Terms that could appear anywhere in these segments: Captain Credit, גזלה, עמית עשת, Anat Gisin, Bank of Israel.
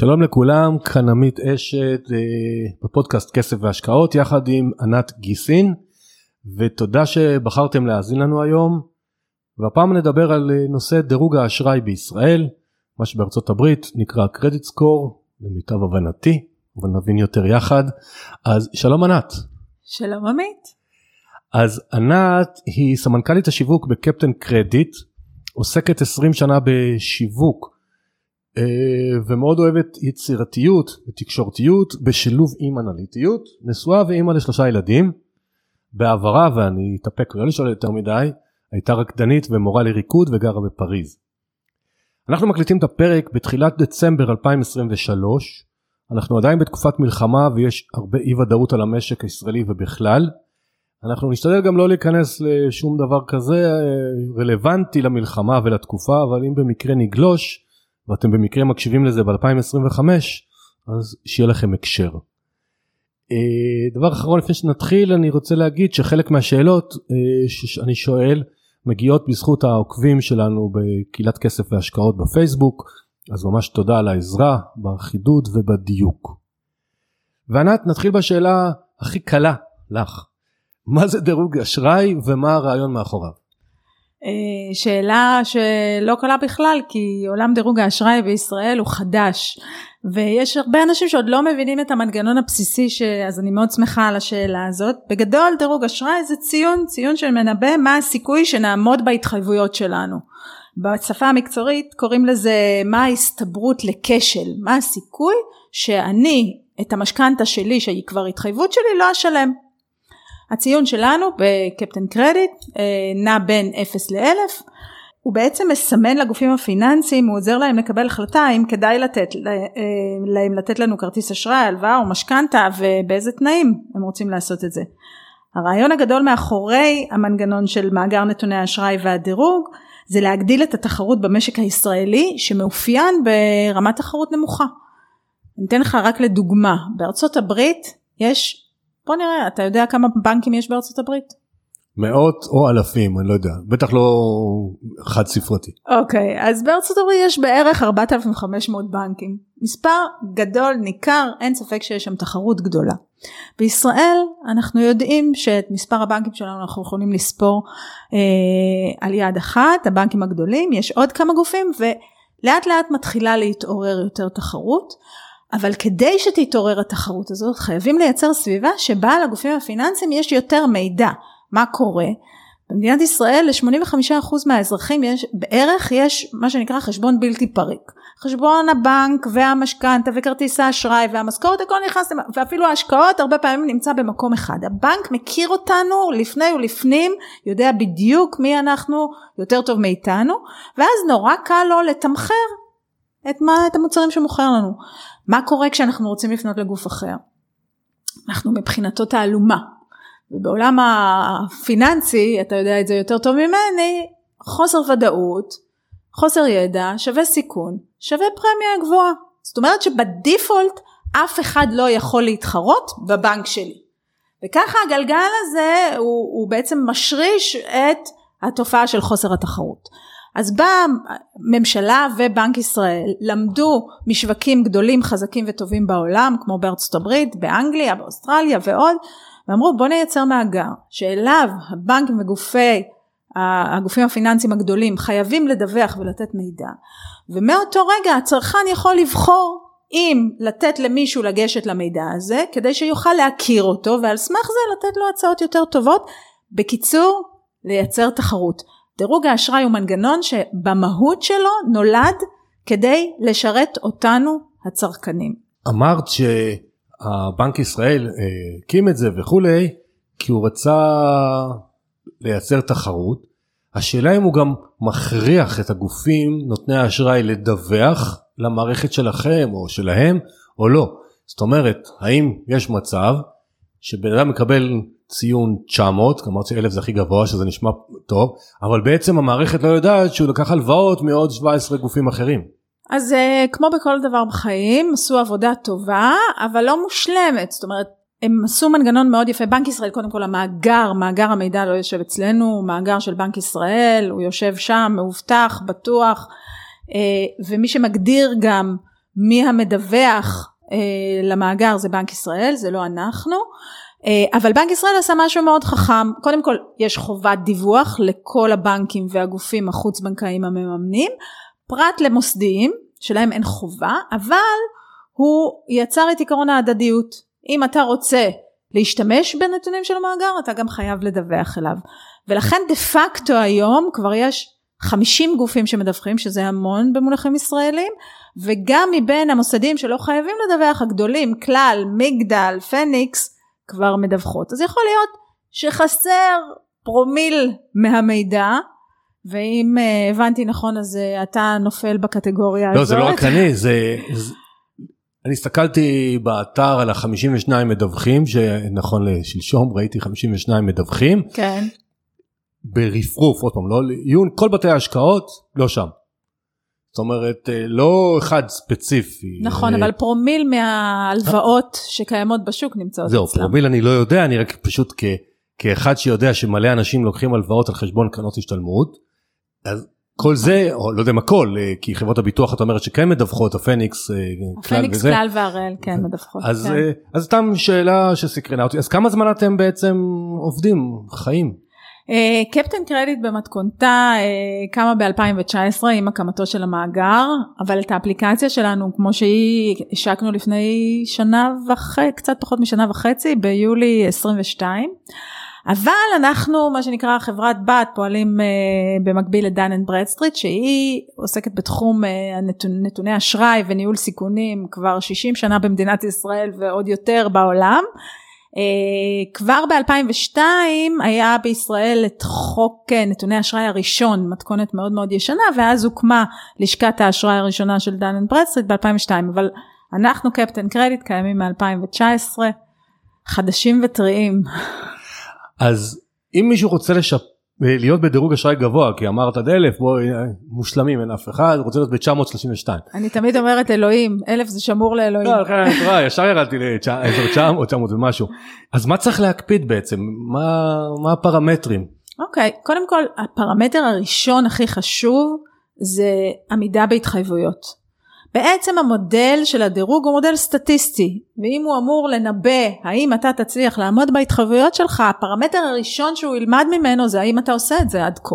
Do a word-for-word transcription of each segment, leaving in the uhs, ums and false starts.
שלום לכולם, כאן עמית עשת בפודקאסט כסף והשקעות יחד עם ענת גיסין, ותודה שבחרתם להאזין לנו היום. והפעם נדבר על נושא דירוג האשראי בישראל, מה שבארצות הברית נקרא קרדיט סקור, למיטב הבנתי, אבל נבין יותר יחד. אז שלום ענת. שלום עמית. אז ענת היא סמנכ"לית השיווק בקפטן קרדיט, עוסקת עשרים שנה בשיווק, ומאוד אוהבת יצירתיות ותקשורתיות בשילוב עם אנליטיות, נשואה ואימא לשלושה ילדים. בעברה, ואני אתאפק ולא לשאול יותר מדי, הייתה רקדנית ומורה לריקוד וגרה בפריז. אנחנו מקליטים את הפרק בתחילת דצמבר אלפיים עשרים ושלוש, אנחנו עדיין בתקופת מלחמה ויש הרבה אי ודאות על המשק הישראלי ובכלל. אנחנו נשתדל גם לא להיכנס לשום דבר כזה רלוונטי למלחמה ולתקופה, אבל אם במקרה נגלוש ואתם במקרה מקשיבים לזה ב-אלפיים עשרים וחמש, אז שיהיה לכם הקשר. דבר אחרון, לפני שנתחיל, אני רוצה להגיד שחלק מהשאלות שאני שואל, מגיעות בזכות העוקבים שלנו בקהילת כסף והשקעות בפייסבוק, אז ממש תודה על העזרה, בחידוד ובדיוק. וענת, נתחיל בשאלה הכי קלה לך. מה זה דירוג אשראי ומה הרעיון מאחוריו? שאלה שלא קלה בכלל, כי עולם דירוג האשראי בישראל הוא חדש, ויש הרבה אנשים שעוד לא מבינים את המנגנון הבסיסי, אז אני מאוד שמחה על השאלה הזאת. בגדול, דירוג אשראי זה ציון, ציון שמנבא מה הסיכוי שנעמוד בהתחייבויות שלנו. בשפה המקצועית קוראים לזה מה ההסתברות לכשל, מה הסיכוי שאני את המשכנתה שלי, שהיא כבר התחייבות שלי, לא אשלם. הציון שלנו בקפטן קרדיט נע בין אפס לאלף, הוא בעצם מסמן לגופים הפיננסיים, הוא עוזר להם לקבל החלטה אם כדאי לתת להם לתת לנו כרטיס אשראי, הלוואה או משכנתה, ובאיזה תנאים הם רוצים לעשות את זה. הרעיון הגדול מאחורי המנגנון של מאגר נתוני האשראי והדירוג, זה להגדיל את התחרות במשק הישראלי שמאופיין ברמת תחרות נמוכה. אני אתן לך רק לדוגמה, בארצות הברית יש... בוא נראה, אתה יודע כמה בנקים יש בארצות הברית? מאות או אלפים, אני לא יודע, בטח לא חד ספרתי. אוקיי, אז בארצות הברית יש בערך ארבעת אלפים וחמש מאות בנקים. מספר גדול, ניכר, אין ספק שיש שם תחרות גדולה. בישראל אנחנו יודעים שאת מספר הבנקים שלנו אנחנו יכולים לספור אה, על יד אחת, הבנקים הגדולים, יש עוד כמה גופים, ולאט לאט מתחילה להתעורר יותר תחרות. אבל כדי שתתעורר התחרות הזאת, חייבים לייצר סביבה שבה לגופים הפיננסיים יש יותר מידע. מה קורה? במדינת ישראל, ל-שמונים וחמישה אחוז מהאזרחים יש, בערך יש מה שנקרא חשבון בלתי פריק. חשבון הבנק והמשכנתה וכרטיס האשראי והמשכורת, הכל נכנס, ואפילו ההשקעות הרבה פעמים נמצא במקום אחד. הבנק מכיר אותנו לפני ולפנים, יודע בדיוק מי אנחנו, יותר טוב מאיתנו, ואז נורא קל לו לתמחר את, מה, את המוצרים שמוכר לנו. מה קורה כשאנחנו רוצים לפנות לגוף אחר? אנחנו מבחינתו תעלומה. ובעולם הפיננסי, אתה יודע את זה יותר טוב ממני, חוסר ודאות, חוסר ידע, שווה סיכון, שווה פרמיה גבוהה. זאת אומרת שבדיפולט אף אחד לא יכול להתחרות בבנק שלי. וככה הגלגל הזה הוא, הוא בעצם משריש את התופעה של חוסר התחרות. אז באה ממשלה ובנק ישראל, למדו משווקים גדולים, חזקים וטובים בעולם, כמו בארצות הברית, באנגליה, באוסטרליה ועוד, ואמרו בוא נייצר מאגר, שאליו הבנקים וגופי, הגופים הפיננסיים הגדולים, חייבים לדווח ולתת מידע, ומאותו רגע הצרכן יכול לבחור, אם לתת למישהו לגשת למידע הזה, כדי שיוכל להכיר אותו, ועל סמך זה לתת לו הצעות יותר טובות, בקיצור, לייצר תחרות. דירוג האשראי הוא מנגנון שבמהות שלו נולד כדי לשרת אותנו הצרכנים. אמרת שהבנק ישראל הקים את זה וכולי, כי הוא רצה לייצר תחרות. השאלה אם הוא גם מכריח את הגופים, נותני האשראי, לדווח למערכת שלכם או שלהם או לא. זאת אומרת, האם יש מצב שבן אדם מקבל ציון תשע מאות, כמובן שאלף זה הכי גבוה, שזה נשמע טוב, אבל בעצם המערכת לא יודעת שהוא לקח הלוואות מעוד שבעה עשר גופים אחרים. אז כמו בכל דבר בחיים, עשו עבודה טובה, אבל לא מושלמת, זאת אומרת, הם עשו מנגנון מאוד יפה, בנק ישראל קודם כל המאגר, מאגר המידע לא יושב אצלנו, מאגר של בנק ישראל, הוא יושב שם, מאובטח, בטוח, ומי שמגדיר גם מי המדווח למאגר זה בנק ישראל, זה לא אנחנו, אבל בנק ישראל עשה משהו מאוד חכם. קודם כל יש חובת דיווח לכל הבנקים והגופים החוץ בנקאיים המממנים, פרט למוסדיים שלהם אין חובה, אבל הוא יצר את עיקרון ההדדיות. אם אתה רוצה להשתמש בנתונים של המאגר, אתה גם חייב לדווח אליו. ולכן דה פקטו היום כבר יש חמישים גופים שמדווחים, שזה המון במונחים ישראלים, וגם מבין המוסדים שלא חייבים לדווח, הגדולים, כלל, מגדל, פניקס, כבר מדווחות. אז יכול להיות שחסר פרומיל מהמידע, ואם הבנתי נכון, אז אתה נופל בקטגוריה הזאת. לא, זה לא רק אני, זה... אני הסתכלתי באתר על ה-חמישים ושניים מדווחים, שנכון לשלשום ראיתי חמישים ושניים מדווחים. כן. ברפרוף, עוד פעם, לא עיון, כל בתי ההשקעות לא שם. זאת אומרת, לא אחד ספציפי. נכון, אבל פרומיל מההלוואות שקיימות בשוק נמצאות אצלם. זהו, פרומיל אני לא יודע, אני רק פשוט כ, כאחד שיודע שמלא אנשים לוקחים הלוואות על חשבון קרנות השתלמות, אז... כל זה, או לא יודע מה כל, כי חברות הביטוח, את אומרת שכן מדווחות, הפניקס, הפניקס כלל והראל, כן, מדווחות. אז סתם שאלה שסקרנה אותי, אז כמה זמן אתם בעצם עובדים, חיים? קפטן קרדיט במתכונתה, קמה ב-אלפיים תשע עשרה עם הקמתו של המאגר, אבל את האפליקציה שלנו, כמו שהיא, השקנו לפני שנה וחצי, קצת פחות משנה וחצי, ביולי עשרים ושתיים, אבל אנחנו, מה שנקרא, חברת בת, פועלים אה, במקביל לדן אנד ברדסטריט, שהיא עוסקת בתחום אה, נתוני, נתוני אשראי וניהול סיכונים כבר שישים שנה במדינת ישראל ועוד יותר בעולם. אה, כבר ב-אלפיים ושתיים היה בישראל את חוק אה, נתוני אשראי הראשון, מתכונת מאוד מאוד ישנה, ואז הוקמה לשכת האשראי הראשונה של דן אנד ברדסטריט ב-אלפיים ושתיים, אבל אנחנו קפטן קרדיט קיימים מ-אלפיים תשע עשרה, חדשים וטריים. אז אם מישהו רוצה לשפ... להיות בדירוג אשראי גבוה, כי אמרת עד אלף, בוא, מושלמים אין אף אחד, רוצה להיות ב-תשע מאות שלושים ושתיים. אני תמיד אומרת אלוהים, אלף זה שמור לאלוהים. לא, לכן אני תראה, ישר ירדתי ל-תשע מאות או תשע מאות ומשהו. אז מה צריך להקפיד בעצם? מה, מה הפרמטרים? אוקיי, okay, קודם כל, הפרמטר הראשון הכי חשוב, זה עמידה בהתחייבויות. בעצם המודל של הדירוג הוא מודל סטטיסטי, ואם הוא אמור לנבא האם אתה תצליח לעמוד בהתחייבויות שלך, הפרמטר הראשון שהוא ילמד ממנו זה האם אתה עושה את זה עד כה.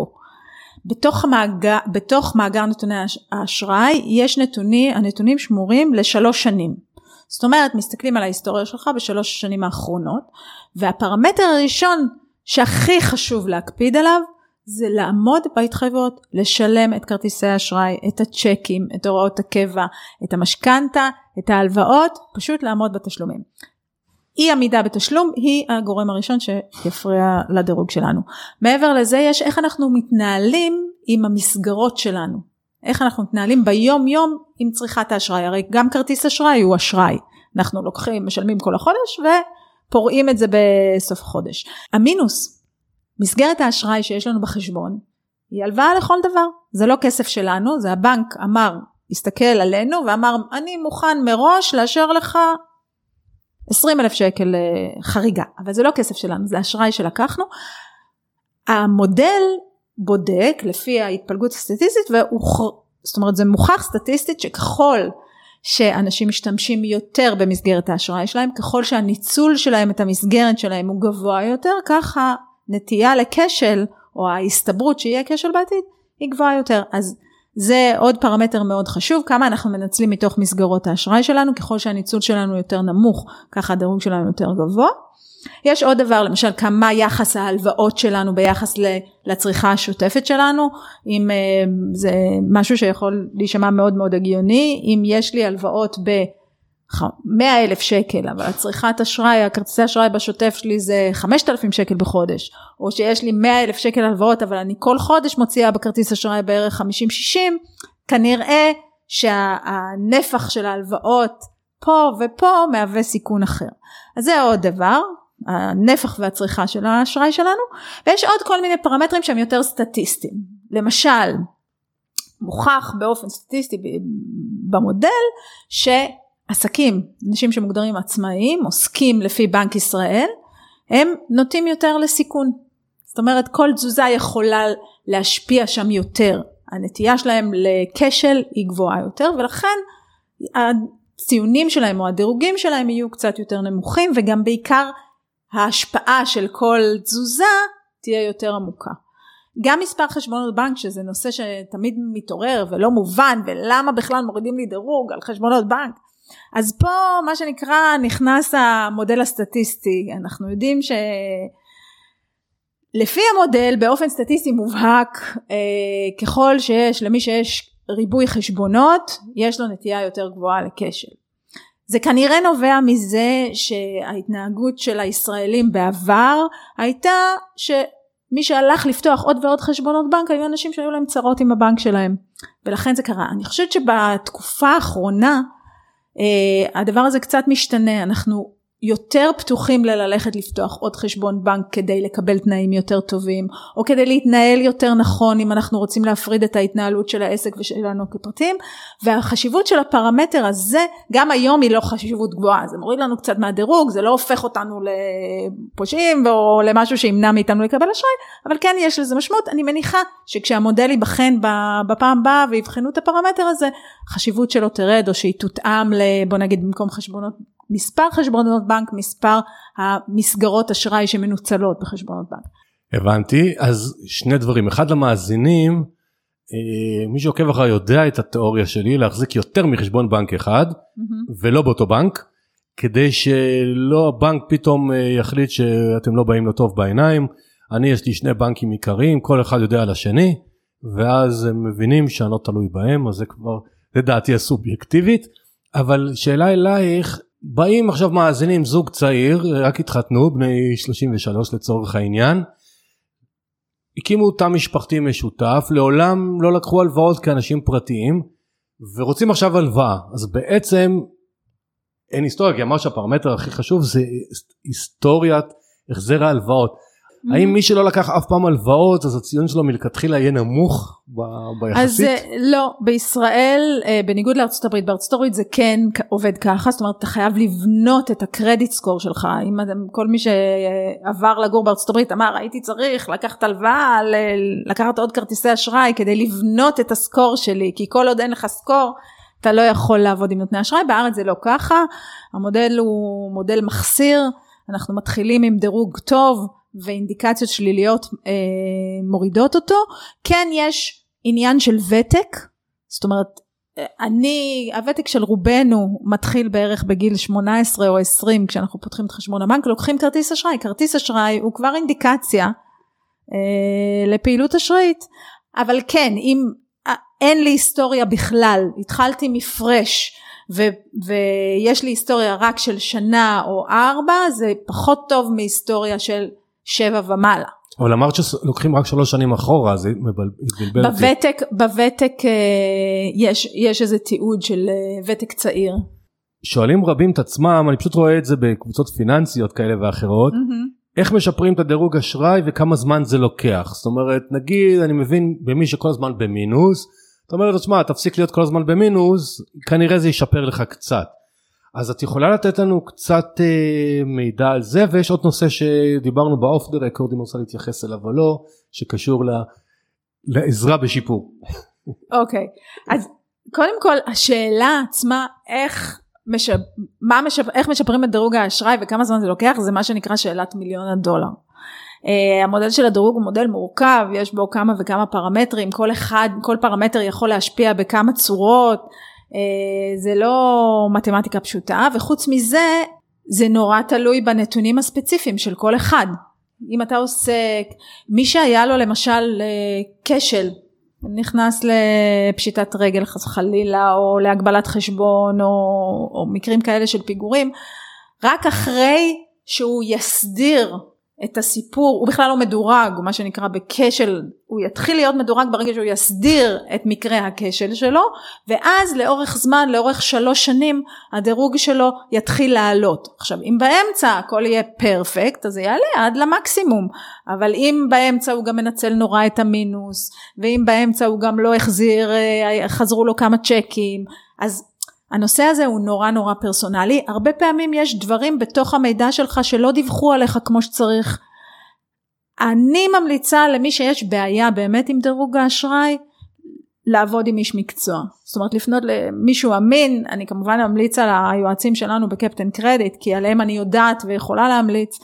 בתוך מאגר, בתוך מאגר נתוני האשראי יש נתוני, הנתונים שמורים לשלוש שנים. זאת אומרת, מסתכלים על ההיסטוריה שלך בשלוש שנים האחרונות, והפרמטר הראשון שהכי חשוב להקפיד עליו, זה לעמוד בהתחייבות, לשלם את כרטיסי האשראי, את הצ'קים, את הוראות הקבע, את המשכנתה, את ההלוואות, פשוט לעמוד בתשלומים. אי עמידה בתשלום היא הגורם הראשון שיפריע לדירוג שלנו. מעבר לזה יש איך אנחנו מתנהלים עם המסגרות שלנו. איך אנחנו מתנהלים ביום יום עם צריכת האשראי. הרי גם כרטיס אשראי הוא אשראי. אנחנו לוקחים, משלמים כל החודש ופורעים את זה בסוף החודש. המינוס, מסגרת האשראי שיש לנו בחשבון, היא הלוואה לכל דבר. זה לא כסף שלנו, זה הבנק אמר, הסתכל עלינו ואמר, אני מוכן מראש לאשר לך עשרים אלף שקל חריגה. אבל זה לא כסף שלנו, זה האשראי שלקחנו. המודל בודק לפי ההתפלגות הסטטיסטית, והוא, זאת אומרת, זה מוכח סטטיסטית שככל שאנשים משתמשים יותר במסגרת האשראי שלהם, ככל שהניצול שלהם את המסגרת שלהם הוא גבוה יותר, ככה נטייה לכשל, או ההסתברות שיהיה כשל בעתיד, היא גבוהה יותר. אז זה עוד פרמטר מאוד חשוב, כמה אנחנו מנצלים מתוך מסגרות האשראי שלנו, ככל שהניצול שלנו יותר נמוך, ככה הדירוג שלנו יותר גבוה. יש עוד דבר, למשל, כמה יחס ההלוואות שלנו, ביחס לצריכה השוטפת שלנו, אם זה משהו שיכול להישמע מאוד מאוד הגיוני, אם יש לי הלוואות ב... מאה אלף שקל, אבל צריכת אשראי, הכרטיסי אשראי בשוטף שלי זה חמשת אלפים שקל בחודש, או שיש לי מאה אלף שקל הלוואות, אבל אני כל חודש מוציאה בכרטיס אשראי בערך חמישים שישים, כנראה שהנפח של ההלוואות פה ופה מהווה סיכון אחר. אז זה עוד דבר, הנפח והצריכה של האשראי שלנו, ויש עוד כל מיני פרמטרים שהם יותר סטטיסטיים. למשל, מוכח באופן סטטיסטי במודל, ש... עסקים, אנשים שמוגדרים עצמאים, עוסקים לפי בנק ישראל, הם נוטים יותר לסיכון. זאת אומרת, כל תזוזה יכולה להשפיע שם יותר. הנטייה שלהם לכשל היא גבוהה יותר, ולכן הציונים שלהם או הדירוגים שלהם יהיו קצת יותר נמוכים, וגם בעיקר ההשפעה של כל תזוזה תהיה יותר עמוקה. גם מספר חשבונות בנק, שזה נושא שתמיד מתעורר ולא מובן, ולמה בכלל מורידים לי דירוג על חשבונות בנק. אז פה מה שנקרא נכנס המודל הסטטיסטי. אנחנו יודעים ש... לפי המודל באופן סטטיסטי מובהק, אה, ככל שיש, למי שיש ריבוי חשבונות, יש לו נטייה יותר גבוהה לכשל. זה כנראה נובע מזה שההתנהגות של הישראלים בעבר הייתה שמי שהלך לפתוח עוד ועוד חשבונות בנק, היו אנשים שהיו להם צרות עם הבנק שלהם, ולכן זה קרה. אני חושבת שבתקופה האחרונה, אה, הדבר הזה קצת משתנה. אנחנו יותר פתוחים ללכת לפתוח עוד חשבון בנק כדי לקבל תנאים יותר טובים, או כדי להתנהל יותר נכון, אם אנחנו רוצים להפריד את ההתנהלות של העסק ושלנו כפרטים. והחשיבות של הפרמטר הזה, גם היום היא לא חשיבות גבוהה, זה מוריד לנו קצת מהדירוג, זה לא הופך אותנו לפושעים, או למשהו שימנע מאיתנו לקבל אשראי, אבל כן יש לזה משמעות. אני מניחה שכשהמודל ייבחן בפעם הבאה, ויבחנו את הפרמטר הזה, החשיבות שלו תרד, או שהיא תותאם לבוא נגיד במקום חשבונות, מספר חשבונות בנק, מספר המסגרות אשראי שמנוצלות בחשבונות בנק. הבנתי, אז שני דברים. אחד, למאזינים, מי שעוקב אחרי יודע את התיאוריה שלי, להחזיק יותר מחשבון בנק אחד, ולא באותו בנק, כדי שלא הבנק פתאום יחליט שאתם לא באים לו טוב בעיניים. אני יש לי שני בנקים עיקריים, כל אחד יודע על השני, ואז הם מבינים שאני לא תלוי בהם, אז זה כבר, לדעתי, הסובייקטיבית. אבל שאלה אלייך, באים עכשיו מאזינים, זוג צעיר, רק התחתנו, בני שלושים ושלוש לצורך העניין, הקימו אותם משפחתי משותף, לעולם לא לקחו הלוואות כאנשים פרטיים, ורוצים עכשיו הלוואה. אז בעצם, אין היסטוריה, כי אמר שהפרמטר הכי חשוב זה היסטוריית החזר ההלוואות. האם מי שלא לקח אף פעם הלוואות, אז הציון שלו מלכתחילה יהיה נמוך ביחסית? אז לא, בישראל, בניגוד לארצות הברית, בארצות הברית זה כן עובד ככה, זאת אומרת, אתה חייב לבנות את הקרדיט סקור שלך. אם כל מי שעבר לגור בארצות הברית אמר, הייתי צריך לקחת הלוואה, לקחת עוד כרטיסי אשראי, כדי לבנות את הסקור שלי, כי כל עוד אין לך סקור, אתה לא יכול לעבוד עם נותני אשראי. בארץ זה לא ככה, המודל הוא מודל מחסיר, אנחנו מתחילים עם דירוג טוב, ואינדיקציות שליליות אה, מורידות אותו. כן יש עניין של ותק, זאת אומרת, אני, הוותק של רובנו מתחיל בערך בגיל שמונה עשרה או עשרים, כשאנחנו פותחים את חשבון הבנק, לוקחים כרטיס אשראי, כרטיס אשראי הוא כבר אינדיקציה אה, לפעילות אשראית. אבל כן, אם אין לי היסטוריה בכלל, התחלתי מפרש, ו- ויש לי היסטוריה רק של שנה או ארבע, זה פחות טוב מהיסטוריה של שבע ומעלה. אבל אמרת שלוקחים רק שלוש שנים אחורה, אז התבלבל אותי. בוותק, בוותק יש, יש איזה תיעוד של ותק צעיר. שואלים רבים את עצמם, אני פשוט רואה את זה בקבוצות פיננסיות כאלה ואחרות, mm-hmm. איך משפרים את הדירוג אשראי וכמה זמן זה לוקח? זאת אומרת, נגיד, אני מבין במי שכל הזמן במינוס, זאת אומרת, תשמע, תפסיק להיות כל הזמן במינוס, כנראה זה ישפר לך קצת. אז את יכולה לתת לנו קצת אה, מידע על זה, ויש עוד נושא שדיברנו באוף דה רקורד, אם רוצה להתייחס אליו או לא, שקשור לה, לעזרה בשיפור. אוקיי, okay. אז קודם כל, השאלה עצמה, איך, משפ... מה משפ... איך משפרים את דירוג האשראי, וכמה זמן זה לוקח, זה מה שנקרא שאלת מיליון הדולר. Uh, המודל של הדירוג הוא מודל מורכב, יש בו כמה וכמה פרמטרים, כל אחד, כל פרמטר יכול להשפיע בכמה צורות, uh, זה לא מתמטיקה פשוטה, וחוץ מזה, זה נורא תלוי בנתונים הספציפיים של כל אחד. אם אתה עוסק, מי שהיה לו למשל כשל, נכנס לפשיטת רגל חלילה, או להגבלת חשבון, או, או מקרים כאלה של פיגורים, רק אחרי שהוא יסדיר את הסיפור, הוא בכלל לא מדורג, הוא מה שנקרא בכשל, הוא יתחיל להיות מדורג ברגע שהוא יסדיר את מקרה הכשל שלו, ואז לאורך זמן, לאורך שלוש שנים, הדירוג שלו יתחיל לעלות. עכשיו, אם באמצע הכל יהיה פרפקט, אז זה יעלה עד למקסימום, אבל אם באמצע הוא גם מנצל נורא את המינוס, ואם באמצע הוא גם לא החזיר, חזרו לו כמה צ'קים, אז הנושא הזה הוא נורא נורא פרסונלי. הרבה פעמים יש דברים בתוך המידע שלך שלא דיווחו עליך כמו שצריך. אני ממליצה למי שיש בעיה באמת עם דירוג האשראי, לעבוד עם איש מקצוע. זאת אומרת, לפנות למישהו אמין, אני כמובן אמליץ על היועצים שלנו בקפטן קרדיט, כי עליהם אני יודעת ויכולה להמליץ,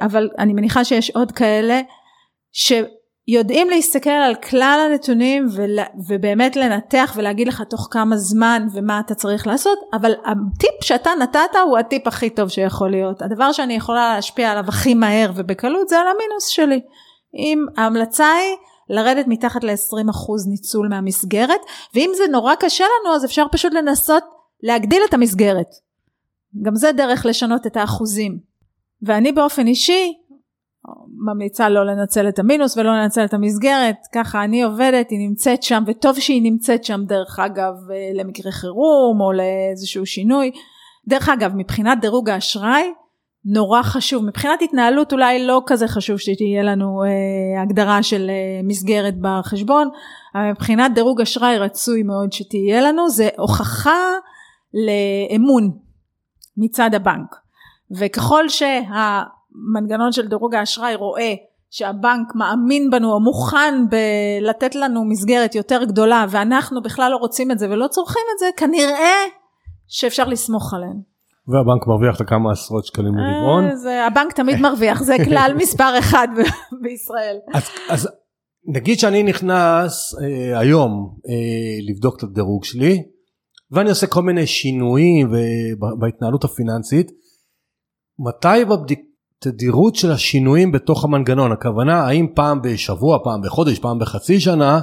אבל אני מניחה שיש עוד כאלה, שיודעים להסתכל על כלל הנתונים, ובאמת לנתח ולהגיד לך תוך כמה זמן, ומה אתה צריך לעשות, אבל הטיפ שאתה נתת, הוא הטיפ הכי טוב שיכול להיות. הדבר שאני יכולה להשפיע עליו הכי מהר ובקלות, זה על המינוס שלי. אם ההמלצה היא, לרדת מתחת ל-עשרים אחוז ניצול מהמסגרת, ואם זה נורא קשה לנו, אז אפשר פשוט לנסות להגדיל את המסגרת. גם זה דרך לשנות את האחוזים. ואני באופן אישי, ממליצה לא לנצל את המינוס, ולא לנצל את המסגרת, ככה אני עובדת, היא נמצאת שם, וטוב שהיא נמצאת שם דרך אגב, למקרה חירום, או לאיזשהו שינוי. דרך אגב, מבחינת דירוג האשראי, נורא חשוב, מבחינת התנהלות אולי לא כזה חשוב שתהיה לנו אה, הגדרה של אה, מסגרת בחשבון, אבל מבחינת דירוג אשראי רצוי מאוד שתהיה לנו, זה הוכחה לאמון מצד הבנק, וככל שהמנגנון של דירוג האשראי רואה שהבנק מאמין בנו או מוכן לתת לנו מסגרת יותר גדולה, ואנחנו בכלל לא רוצים את זה ולא צורכים את זה, כנראה שאפשר לסמוך עלינו. והבנק מרוויח לכמה עשרות שקלים לרבעון. הבנק תמיד מרוויח, זה כלל מספר אחד בישראל. אז נגיד שאני נכנס היום לבדוק את הדירוג שלי, ואני עושה כל מיני שינויים בהתנהלות הפיננסית, מתי בתדירות של השינויים בתוך המנגנון, הכוונה האם פעם בשבוע, פעם בחודש, פעם בחצי שנה,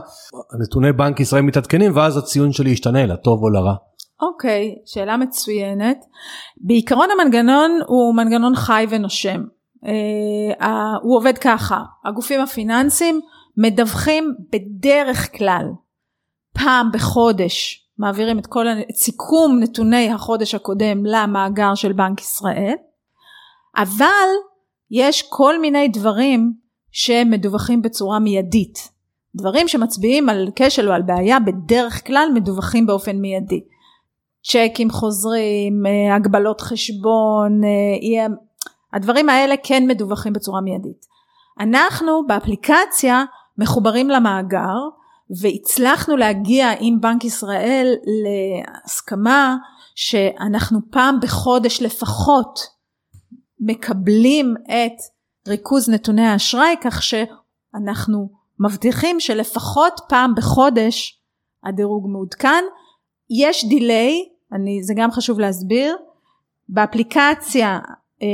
נתוני בנק ישראל מתעדכנים, ואז הציון שלי ישתנה לטוב או לרע. אוקיי, okay, שאלה מצוינת. בעיקרון המנגנון הוא מנגנון חי ונושם. הוא עובד ככה, הגופים הפיננסיים מדווחים בדרך כלל, פעם בחודש, מעבירים את כל סיכום נתוני החודש הקודם למאגר של בנק ישראל, אבל יש כל מיני דברים שמדווחים בצורה מיידית. דברים שמצביעים על כשל או על בעיה בדרך כלל מדווחים באופן מיידי. צ'קים חוזרים, הגבלות חשבון, הדברים האלה כן מדווחים בצורה מיידית. אנחנו באפליקציה מחוברים למאגר, והצלחנו להגיע עם בנק ישראל להסכמה, שאנחנו פעם בחודש לפחות מקבלים את ריכוז נתוני האשראי, כך שאנחנו מבטיחים שלפחות פעם בחודש הדירוג מעודכן, יש דיליי, אני, זה גם חשוב להסביר, באפליקציה אה,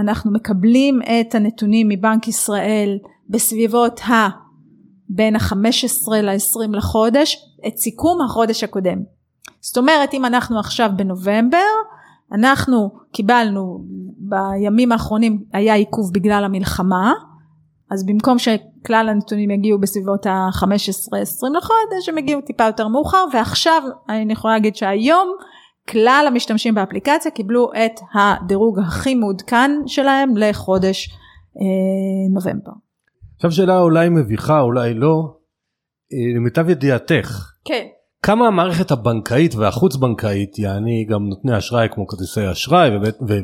אנחנו מקבלים את הנתונים מבנק ישראל בסביבות ה, בין ה-חמש עשרה ל-עשרים לחודש, את סיכום החודש הקודם. זאת אומרת, אם אנחנו עכשיו בנובמבר, אנחנו קיבלנו, בימים האחרונים היה עיכוב בגלל המלחמה, אז במקום שכלל הנתונים יגיעו בסביבות ה-חמש עשרה עד עשרים לחודש, הם יגיעו טיפה יותר מאוחר, ועכשיו אני יכולה להגיד שהיום, כלל המשתמשים באפליקציה קיבלו את הדירוג הכי מעודכן שלהם לחודש אה, נובמבר. עכשיו שאלה אולי מביכה, אולי לא, למיטב ידיעתך. כן. כמה המערכת הבנקאית והחוץ-בנקאית, יעני גם נותני אשראי כמו כרטיסי אשראי,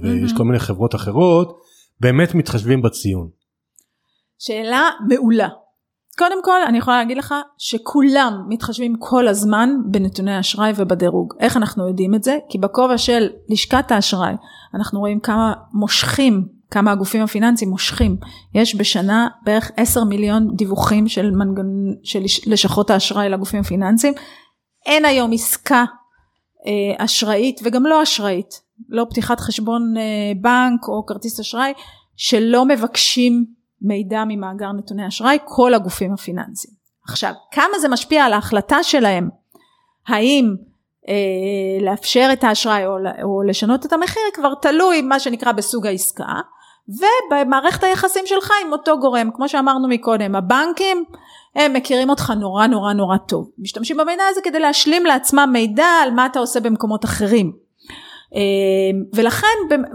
ויש כל מיני חברות אחרות, באמת מתחשבים בציון. שאלה מעולה. קודם כל, אני יכולה להגיד לך שכולם מתחשבים כל הזמן בנתוני האשראי ובדירוג. איך אנחנו יודעים את זה? כי בכובע של לשכת האשראי, אנחנו רואים כמה מושכים, כמה הגופים הפיננסיים מושכים. יש בשנה בערך עשרה מיליון דיווחים של, מנגנ... של לשכות האשראי לגופים הפיננסיים. אין היום עסקה אה, אשראית וגם לא אשראית, לא פתיחת חשבון אה, בנק או כרטיס אשראי, שלא מבקשים מידע ממאגר נתוני אשראי, כל הגופים הפיננסיים. עכשיו, כמה זה משפיע על ההחלטה שלהם? האם אה, לאפשר את האשראי או, או לשנות את המחיר, כבר תלוי מה שנקרא בסוג העסקה, ובמערכת היחסים שלך עם אותו גורם, כמו שאמרנו מקודם, הבנקים, הם מכירים אותך נורא נורא נורא טוב. משתמשים במידע הזה כדי להשלים לעצמם מידע על מה אתה עושה במקומות אחרים. ולכן,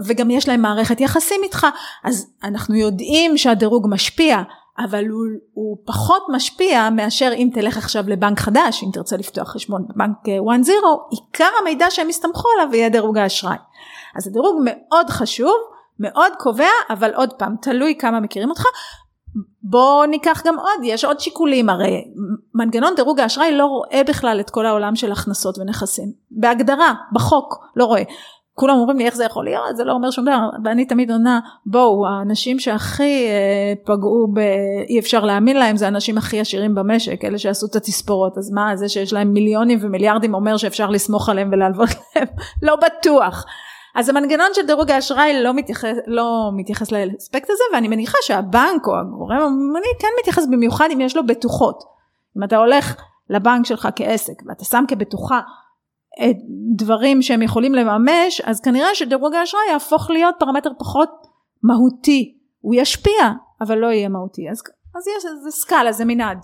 וגם יש להם מערכת יחסים איתך, אז אנחנו יודעים שהדירוג משפיע, אבל הוא, הוא פחות משפיע מאשר אם תלך עכשיו לבנק חדש, אם תרצה לפתוח חשבון בבנק אחת אפס, עיקר המידע שהם הסתמכו עליו יהיה דירוג האשראי. אז הדירוג מאוד חשוב, מאוד קובע, אבל עוד פעם, תלוי כמה מכירים אותך, בוא ניקח גם עוד, יש עוד שיקולים, הרי מנגנון דירוג האשראי לא רואה בכלל את כל העולם של הכנסות ונכסים, בהגדרה, בחוק, לא רואה, כולם אומרים לי איך זה יכול להיות, זה לא אומר שום דבר, ואני תמיד עונה, בואו, האנשים שהכי פגעו, אי אפשר להאמין להם, זה האנשים הכי עשירים במשק, אלה שעשו את התספורות, אז מה, זה שיש להם מיליונים ומיליארדים, אומר שאפשר לסמוך עליהם ולהלוות להם, לא בטוח, אז המנגנון של דירוג האשראי לא מתייחס, לא מתייחס לאספקט הזה, ואני מניחה שהבנק או הגורם הממוני כן מתייחס במיוחד אם יש לו בטוחות. אם אתה הולך לבנק שלך כעסק, ואתה שם כבטוחה את דברים שהם יכולים לממש, אז כנראה שדירוג האשראי יהפוך להיות פרמטר פחות מהותי. הוא ישפיע, אבל לא יהיה מהותי. אז, אז יש, זה סקאלה, זה מנעד.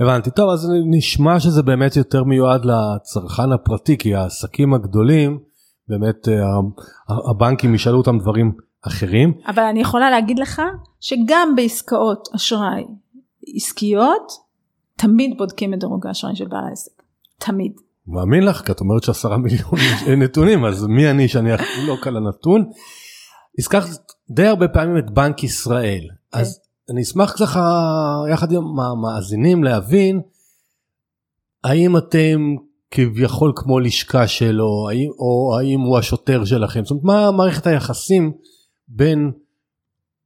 הבנתי, טוב, אז נשמע שזה באמת יותר מיועד לצרכן הפרטי, כי העסקים הגדולים, באמת הבנקים ישאלו אותם דברים אחרים. אבל אני יכולה להגיד לך שגם בעסקאות אשראי עסקיות, תמיד בודקים את דירוג האשראי של בעל העסק. תמיד. מאמין לך, כי את אומרת שעשרה מיליון נתונים, אז מי אני שאני לא קל הנתון. הזכרת די הרבה פעמים את בנק ישראל. אז אני אשמח ככה יחד עם המאזינים להבין, האם אתם כביכול כמו לשכה שלו, או האם הוא השוטר שלכם, זאת אומרת, מה מערכת היחסים בין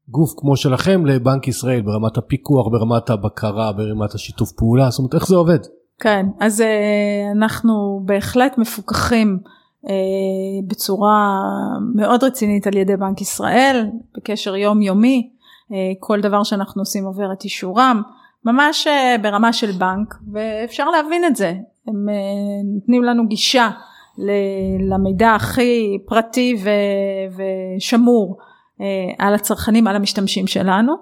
גוף כמו שלכם לבנק ישראל, ברמת הפיקוח, ברמת הבקרה, ברמת השיתוף פעולה, זאת אומרת, איך זה עובד? כן, אז אנחנו בהחלט מפוקחים בצורה מאוד רצינית על ידי בנק ישראל, בקשר יומיומי, כל דבר שאנחנו עושים עובר את אישורם, ממש ברמה של בנק, ואפשר להבין את זה, הם נותנים לנו גישה למידע הכי פרטי ושמור על הצרכנים, על המשתמשים שלנו,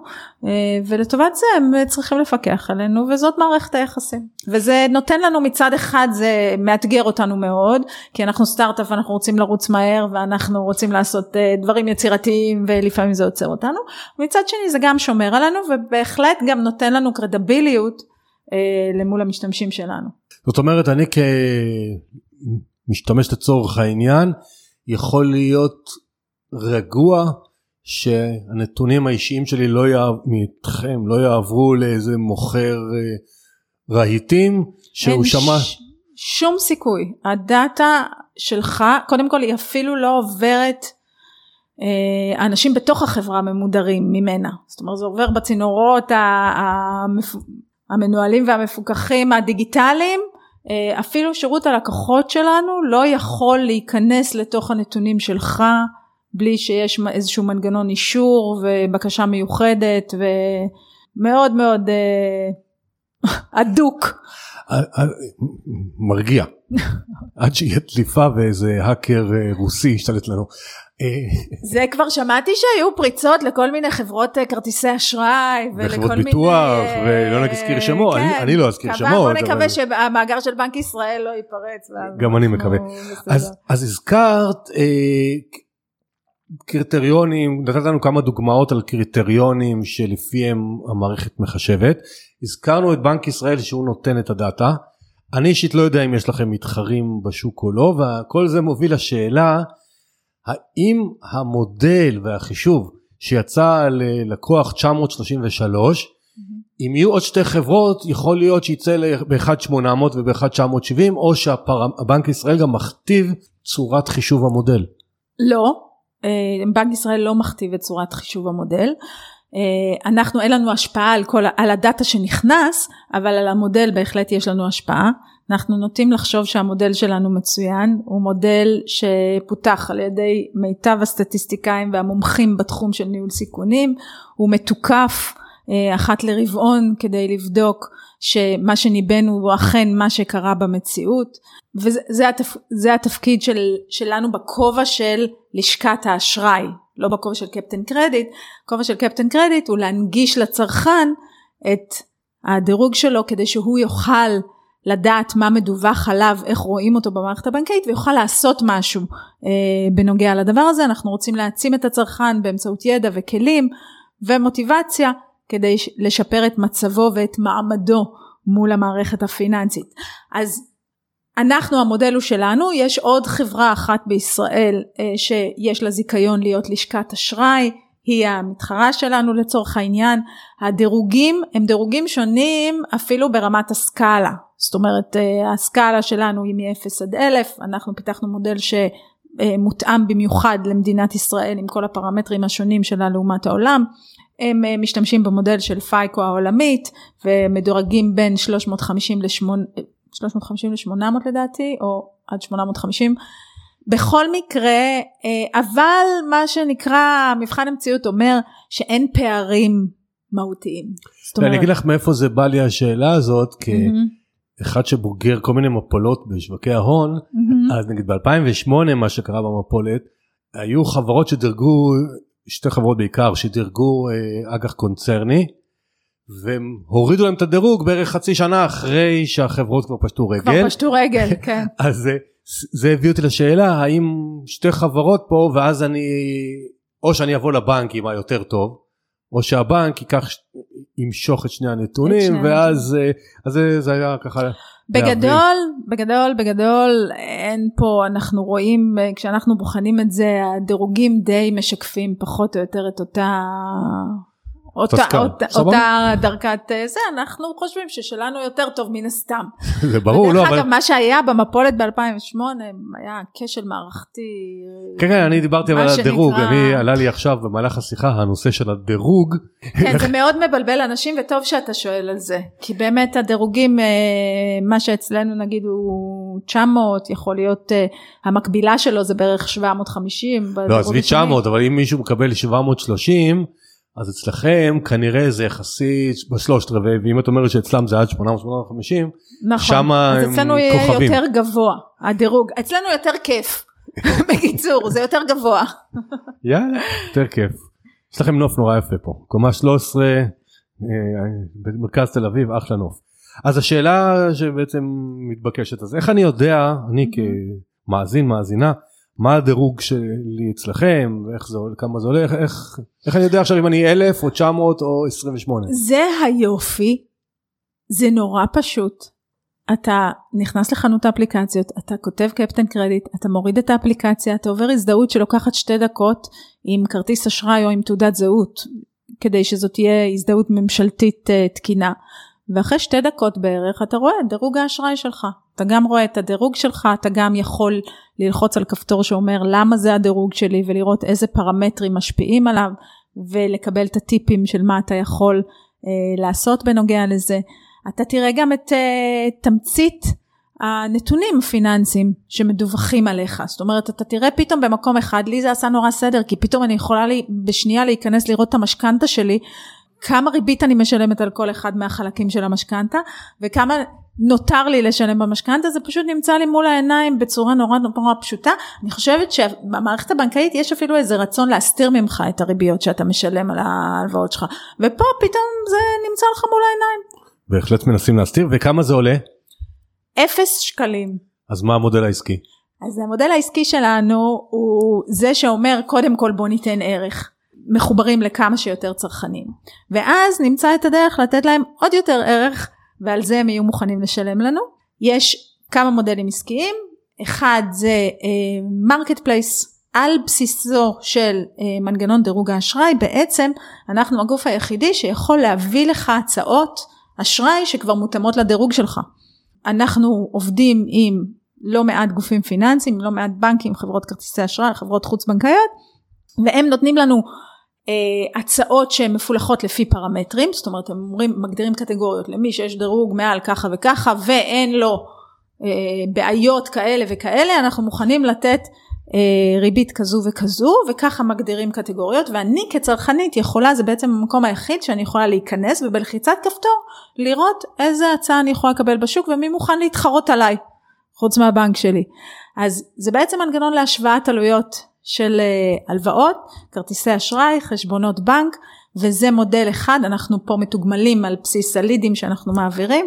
ולטובת זה הם צריכים לפקח עלינו, וזאת מערכת היחסים. וזה נותן לנו מצד אחד, זה מאתגר אותנו מאוד, כי אנחנו סטארט-אפ, אנחנו רוצים לרוץ מהר, ואנחנו רוצים לעשות דברים יצירתיים, ולפעמים זה עוצר אותנו. מצד שני זה גם שומר עלינו, ובהחלט גם נותן לנו קרדיביליות, למול המשתמשים שלנו. זאת אומרת, אני כמשתמש לצורך העניין, יכול להיות רגוע שהנתונים האישיים שלי לא יעברו, לא יעברו לאיזה מוכר רהיטים, שהוא שמע... שום סיכוי. הדאטה שלך, קודם כל, היא אפילו לא עוברת... האנשים בתוך החברה ממודרים ממנה. זאת אומרת, זה עובר בצינורות המנוהלים והמפוקחים הדיגיטליים, אפילו שירות הלקוחות שלנו לא יכול להיכנס לתוך הנתונים שלך, בלי שיש איזשהו מנגנון אישור ובקשה מיוחדת, ומאוד מאוד אדוק. מרגיע. עד שיהיה דליפה ואיזה האקר רוסי השתלט לנו. זה כבר שמעתי שהיו פריצות לכל מיני חברות כרטיסי אשראי וחברות ביטוח, ולא נזכיר שמות, אני לא אזכיר שמות. בואו נקווה שהמאגר של בנק ישראל לא ייפרץ. גם אני מקווה. אז הזכרת קריטריונים, נתת לנו כמה דוגמאות על קריטריונים שלפיהם המערכת מחשבת, הזכרנו את בנק ישראל שהוא נותן את הדאטה, אני אישית לא יודע אם יש לכם מתחרים בשוק או לא, וכל זה מוביל לשאלה, האם המודל והחישוב שיצא ללקוח תשע מאות שלושים ושלוש, אם יהיו עוד שתי חברות, יכול להיות שיצא ב-אלף שמונה מאות וב-אלף תשע מאות שבעים, או שהבנק ישראל גם מכתיב צורת חישוב המודל? לא, בנק ישראל לא מכתיב את צורת חישוב המודל, אנחנו, אין לנו השפעה על כל, על הדאטה שנכנס, אבל על המודל בהחלט יש לנו השפעה, אנחנו נוטים לחשוב שהמודל שלנו מצוין, הוא מודל שפותח על ידי מיטב הסטטיסטיקאים והמומחים בתחום של ניהול סיכונים, הוא מתוקף אחת לרבעון כדי לבדוק שמה שניבנו הוא אכן מה שקרה במציאות, וזה התפ... זה התפקיד של... שלנו בכובע של לשכת האשראי, לא בכובע של קפטן קרדיט, כובע של קפטן קרדיט הוא להנגיש לצרכן את הדירוג שלו, כדי שהוא יוכל לדעת מה מדווח עליו, איך רואים אותו במערכת הבנקאית, ויוכל לעשות משהו אה, בנוגע לדבר הזה, אנחנו רוצים להעצים את הצרכן באמצעות ידע וכלים ומוטיבציה, כדי לשפר את מצבו ואת מעמדו מול המערכת הפיננסית. אז אנחנו, המודל הוא שלנו, יש עוד חברה אחת בישראל שיש לה זיכיון להיות לשכת אשראי, היא המתחרה שלנו לצורך העניין. הדירוגים הם דירוגים שונים אפילו ברמת הסקאלה, זאת אומרת הסקאלה שלנו היא מ-אפס עד אלף, אנחנו פיתחנו מודל שמותאם במיוחד למדינת ישראל עם כל הפרמטרים השונים שלה לעומת העולם, הם משתמשים במודל של פייקו העולמית ומדורגים בין שלוש מאות חמישים לשמונה מאות לדעתי או עד שמונה מאות וחמישים, בכל מקרה, אבל מה שנקרא, מבחן המציאות אומר שאין פערים מהותיים. אני אגיד לך מאיפה זה בא לי השאלה הזאת, כאחד שבוגר כל מיני מפולות בשווקי ההון, אז נגיד ב-אלפיים ושמונה מה שקרה במפולת, היו חברות שדרגו, שתי חברות בעיקר, שדרגו אג"ח קונצרני, והם הורידו להם את הדירוג בערך חצי שנה אחרי שהחברות כבר פשטו רגל. כבר פשטו רגל, כן. אז זה הביא אותי לשאלה, האם שתי חברות פה, ואז אני, או שאני אבוא לבנק עם היותר טוב, או שהבנק ייקח, ימשוך את שני הנתונים, ואז זה היה ככה... בגדול, בגדול, בגדול, אין פה, אנחנו רואים, כשאנחנו בוחנים את זה, הדירוגים די משקפים פחות או יותר את אותה... אותה, אותה, אותה דרכת זה, אנחנו חושבים ששלנו יותר טוב מן הסתם. זה ברור, לא, אבל... מה שהיה במפולת ב-אלפיים ושמונה, היה כשל מערכתי. כן, כן, אני דיברתי על הדירוג, אני עלה לי עכשיו במהלך השיחה, הנושא של הדירוג. כן, זה מאוד מבלבל אנשים, וטוב שאתה שואל על זה, כי באמת הדירוגים, מה שאצלנו נגיד הוא תשע מאות, יכול להיות, המקבילה שלו זה בערך שבע מאות וחמישים. לא, אז בי תשע מאות, אבל אם מישהו מקבל שבע מאות ושלושים, אז אצלכם כנראה זה יחסית בשלושת רבעי, ואם את אומרת שאצלם זה עד שמונה מאות וחמישים, נכון, אז אצלנו יהיה יותר גבוה, הדירוג, אצלנו יותר כיף, בקיצור, זה יותר גבוה. יאללה, יותר כיף. יש לכם נוף נורא יפה פה, קומה שלוש עשרה, במרכז תל אביב, אחלה נוף. אז השאלה שבעצם מתבקשת, אז איך אני יודע, אני כמאזין, מאזינה, מה הדירוג שלי אצלכם, ואיך זה, כמה זה הולך, איך, איך אני יודע עכשיו אם אני אלף או תשע מאות או עשרים ושמונה? זה היופי, זה נורא פשוט. אתה נכנס לחנות האפליקציות, אתה כותב קפטן קרדיט, אתה מוריד את האפליקציה, אתה עובר הזדהות שלוקחת שתי דקות עם כרטיס אשראי או עם תעודת זהות, כדי שזאת תהיה הזדהות ממשלתית תקינה. ואחרי שתי דקות בערך, אתה רואה את דירוג האשראי שלך. אתה גם רואה את הדירוג שלך, אתה גם יכול ללחוץ על כפתור שאומר למה זה הדירוג שלי, ולראות איזה פרמטרים משפיעים עליו, ולקבל את הטיפים של מה אתה יכול אה, לעשות בנוגע לזה. אתה תראה גם את אה, תמצית הנתונים הפיננסיים שמדווחים עליך. זאת אומרת, אתה תראה פתאום במקום אחד, לי זה עשה נורא סדר, כי פתאום אני יכולה לי, בשנייה להיכנס לראות את המשכנתה שלי, כמה ריבית אני משלמת על כל אחד מהחלקים של המשכנתה, וכמה נותר לי לשלם במשכנתה, זה פשוט נמצא לי מול העיניים בצורה נורא נורא פשוטה. אני חושבת שבמערכת הבנקאית יש אפילו איזה רצון להסתיר ממך את הריביות שאתה משלם על ההלוואות שלך, ופה פתאום זה נמצא לך מול העיניים. בהחלט מנסים להסתיר, וכמה זה עולה? אפס שקלים. אז מה המודל העסקי? אז המודל העסקי שלנו הוא זה שאומר קודם כל בוא ניתן ערך. מחוברים לכמה שיותר צרכנים. ואז נמצא את הדרך לתת להם עוד יותר ערך, ועל זה הם יהיו מוכנים לשלם לנו. יש כמה מודלים עסקיים, אחד זה מרקט פלייס, על בסיסו של מנגנון דירוג האשראי, בעצם אנחנו הגוף היחידי שיכול להביא לך הצעות אשראי שכבר מותאמות לדירוג שלך. אנחנו עובדים עם לא מעט גופים פיננסיים, לא מעט בנקים, חברות כרטיסי אשראי, חברות חוץ בנקאיות, והם נותנים לנו הצעות שהן מפולחות לפי פרמטרים, זאת אומרת, הם אומרים, מגדירים קטגוריות, למי שיש דירוג מעל ככה וככה, ואין לו בעיות כאלה וכאלה, אנחנו מוכנים לתת ריבית כזו וכזו, וככה מגדירים קטגוריות, ואני כצרכנית יכולה, זה בעצם המקום היחיד שאני יכולה להיכנס, ובלחיצת כפתור, לראות איזה הצעה אני יכולה לקבל בשוק, ומי מוכן להתחרות עליי, חוץ מהבנק שלי. אז זה בעצם מנגנון להשוואת עלויות, של הלוואות, כרטיסי אשראי, חשבונות בנק, וזה מודל אחד, אנחנו פה מתוגמלים על בסיס הלידים שאנחנו מעבירים,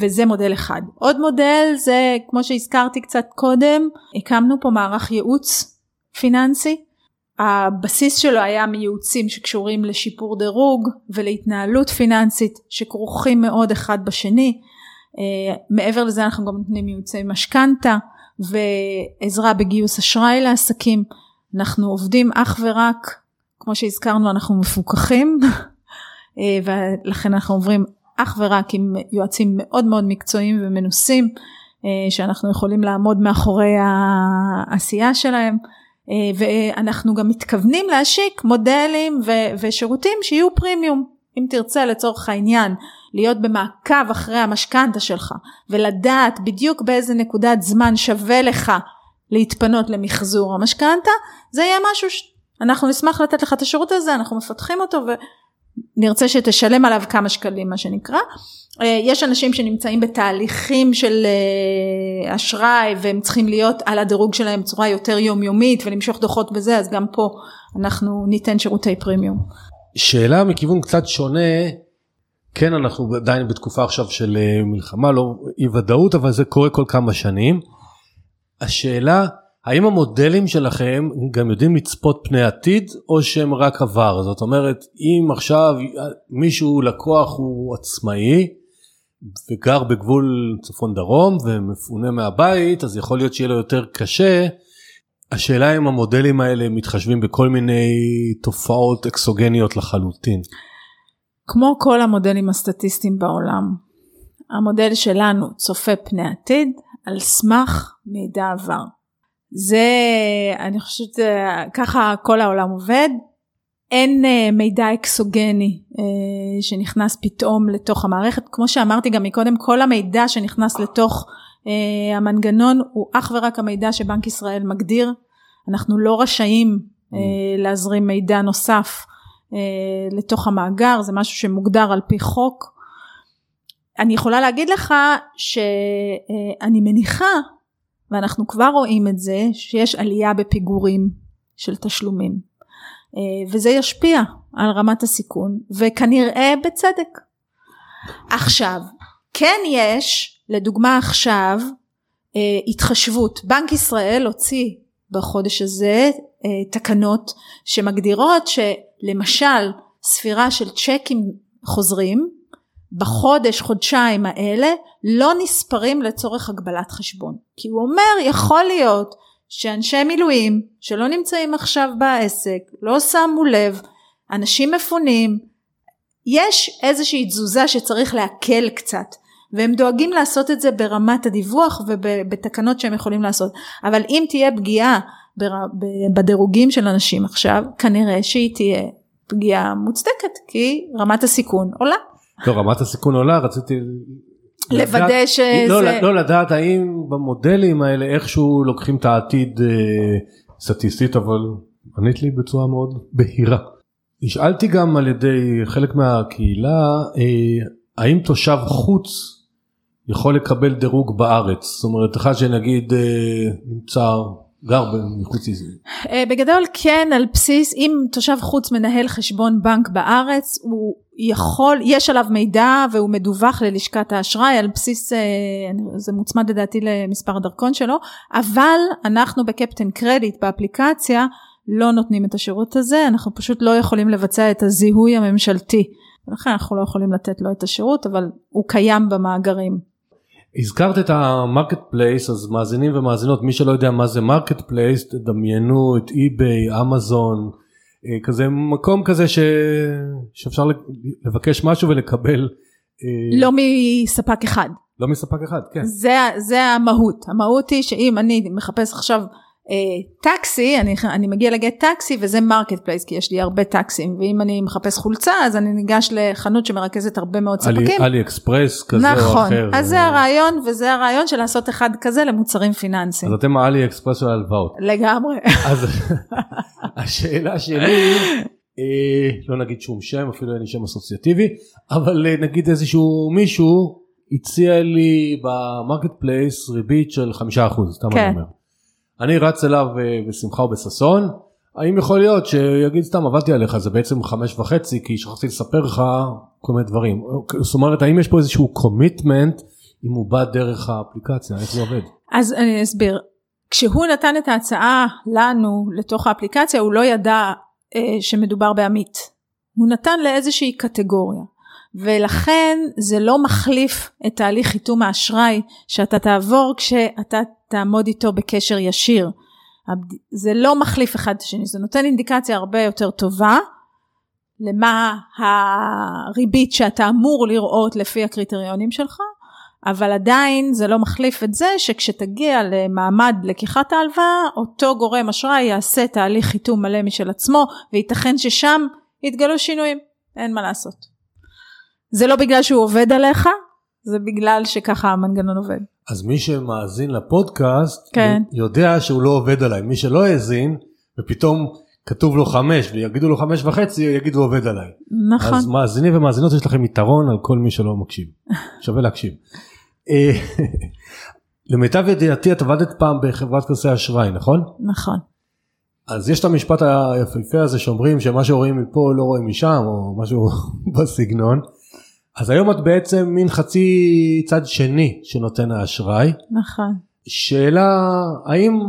וזה מודל אחד. עוד מודל זה, כמו שהזכרתי קצת קודם, הקמנו פה מערך ייעוץ פיננסי, הבסיס שלו היה מייעוצים שקשורים לשיפור דירוג, ולהתנהלות פיננסית, שכרוכים מאוד אחד בשני, מעבר לזה אנחנו גם נותנים ייעוצי משכנתה, ועזרה בגיוס אשראי לעסקים, אנחנו עובדים אך ורק כמו שהזכרנו, אנחנו מפוקחים, ולכן אנחנו עוברים אך ורק עם יועצים מאוד מאוד מקצועיים ומנוסים, שאנחנו יכולים לעמוד מאחורי העשייה שלהם, ואנחנו גם מתכוונים להשיק מודלים ושירותים שיהיו פרימיום. אם תרצה לצורך העניין להיות במעקב אחרי המשכנתה שלך, ולדעת בדיוק באיזה נקודת זמן שווה לך להתפנות למחזור המשכנתה, זה יהיה משהו שאנחנו נשמח לתת לך את השירות הזה, אנחנו מפתחים אותו ונרצה שתשלם עליו כמה שקלים, מה שנקרא. יש אנשים שנמצאים בתהליכים של אשראי, והם צריכים להיות על הדירוג שלהם בצורה יותר יומיומית, ולמשוך דוחות בזה, אז גם פה אנחנו ניתן שירותי פרימיום. שאלה מכיוון קצת שונה, כן, אנחנו עדיין בתקופה עכשיו של מלחמה, לא אי ודאות, אבל זה קורה כל כמה שנים. השאלה, האם המודלים שלכם גם יודעים לצפות פני עתיד, או שהם רק עבר? זאת אומרת, אם עכשיו מישהו לקוח הוא עצמאי, וגר בגבול צפון דרום, ומפונה מהבית, אז יכול להיות שיהיה לו יותר קשה. השאלה אם המודלים האלה מתחשבים בכל מיני תופעות אקסוגניות לחלוטין. כמו כל המודלים הסטטיסטיים בעולם, המודל שלנו צופה פני עתיד על סמך מידע עבר. זה, אני חושבת, ככה כל העולם עובד. אין מידע אקסוגני שנכנס פתאום לתוך המערכת. כמו שאמרתי גם מקודם, כל המידע שנכנס לתוך המנגנון הוא אך ורק המידע שבנק ישראל מגדיר. אנחנו לא רשאים להזרים מידע נוסף לתוך המאגר, זה משהו שמוגדר על פי חוק. אני יכולה להגיד לך שאני מניחה, ואנחנו כבר רואים את זה, שיש עלייה בפיגורים של תשלומים, וזה ישפיע על רמת הסיכון, וכנראה בצדק. עכשיו, כן יש, לדוגמה עכשיו, התחשבות. בנק ישראל הוציא בחודש הזה תקנות שמגדירות שלמשל ספירה של צ'קים חוזרים בחודש, חודשיים האלה לא נספרים לצורך הגבלת חשבון. כי הוא אומר יכול להיות שאנשי מילואים שלא נמצאים עכשיו בעסק, לא שמו לב, אנשים מפונים, יש איזושהי תזוזה שצריך להקל קצת. והם דואגים לעשות את זה ברמת הדיווח ובתקנות שהם יכולים לעשות. אבל אם תהיה פגיעה בדירוגים של אנשים עכשיו, כנראה שהיא תהיה פגיעה מוצדקת, כי רמת הסיכון עולה. לא, רמת הסיכון עולה, רציתי לוודא שזה... לא לדעת האם במודלים האלה איכשהו לוקחים את העתיד סטטיסטית, אבל ענית לי בצורה מאוד בהירה. נשאלתי גם על ידי חלק מהקהילה... האם תושב חוץ יכול לקבל דירוג בארץ? זאת אומרת, אחד שנגיד נמצא, גר מחוץ ישראל. בגדול כן, על בסיס, אם תושב חוץ מנהל חשבון בנק בארץ, הוא יכול, יש עליו מידע והוא מדווח ללשכת האשראי, על בסיס, זה מוצמד לדעתי למספר הדרכון שלו, אבל אנחנו בקפטן קרדיט באפליקציה לא נותנים את השירות הזה, אנחנו פשוט לא יכולים לבצע את הזיהוי הממשלתי. ולכן אנחנו לא יכולים לתת לו את השירות, אבל הוא קיים במאגרים. הזכרת את המרקט פלייס, אז מאזינים ומאזינות, מי שלא יודע מה זה מרקט פלייס, תדמיינו את אי-ביי, אמזון, כזה מקום כזה ש... שאפשר לבקש משהו ולקבל... לא מספק אחד. לא מספק אחד, כן. זה, זה המהות. המהות היא שאם אני מחפש עכשיו... טקסי, אני, אני מגיע לגט טקסי וזה מרקט פלייס, כי יש לי הרבה טקסים, ואם אני מחפש חולצה, אז אני ניגש לחנות שמרכזת הרבה מאוד ספקים. אלי אקספרס כזה נכון, או אחר. אז זה הרעיון, וזה הרעיון של לעשות אחד כזה למוצרים פיננסיים. אז אתם האלי אקספרס של ההלוואות. לגמרי. אז השאלה שלי, אה, לא נגיד שום שם, אפילו אין לי שם אסוציאטיבי, אבל אה, נגיד איזשהו מישהו, הציע לי במרקט פלייס ריבית של חמישה אחוז, סתם אני אומר. אני רץ אליו בשמחה ובססון, האם יכול להיות שיגיד סתם עבדתי עליך, זה בעצם חמש וחצי, כי שכחתי לספר לך כל מיני דברים. זאת אומרת, האם יש פה איזשהו קומיטמנט, אם הוא בא דרך האפליקציה, איך זה עובד? אז אני אסביר, כשהוא נתן את ההצעה לנו לתוך האפליקציה, הוא לא ידע שמדובר בעמית, הוא נתן לאיזושהי קטגוריה. ולכן זה לא מחליף את תהליך חיתום האשראי שאתה תעבור כשאתה תעמוד איתו בקשר ישיר. זה לא מחליף אחד לשני, זה נותן אינדיקציה הרבה יותר טובה, למה הריבית שאתה אמור לראות לפי הקריטריונים שלך, אבל עדיין זה לא מחליף את זה, שכשתגיע למעמד לקיחת ההלוואה, אותו גורם אשראי יעשה תהליך חיתום מלא משל עצמו, וייתכן ששם יתגלו שינויים, אין מה לעשות. זה לא בגלל שהוא עובד עליך, זה בגלל שככה המנגנון עובד. אז מי שמאזין לפודקאסט, כן. יודע שהוא לא עובד עליי, מי שלא האזין, ופתאום כתוב לו חמש, ויגידו לו חמש וחצי, יגידו עובד עליי. נכון. אז מאזינים ומאזינות, יש לכם יתרון על כל מי שלא מקשיב. שווה להקשיב. למיטב ידיעתי, את עבדת פעם בחברת כרטיסי אשראי, נכון? נכון. אז יש את המשפט היפהפה הזה, שאומרים שמה שרואים מפה לא רואים משם, או משהו בסגנון. אז היום את בעצם מין חצי צד שני, שנותן האשראי. נכון. שאלה, האם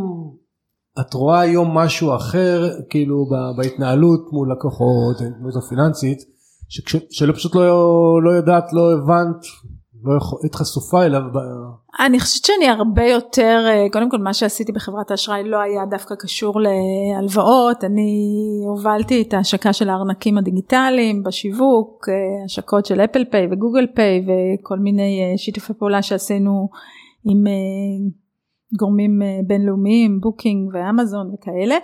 את רואה היום משהו אחר, כאילו בהתנהלות מול לקוחות, ההתנהלות הפיננסית, שלא פשוט לא יודעת, לא הבנת, לא היית חשופה אליו. אני חושבת שאני הרבה יותר, קודם כל מה שעשיתי בחברת האשראי לא היה דווקא קשור להלוואות, אני הובלתי את ההשקה של הארנקים הדיגיטליים בשיווק, השקות של אפל פיי וגוגל פיי, וכל מיני שיתופי פעולה שעשינו עם גורמים בינלאומיים, בוקינג ואמזון וכאלה,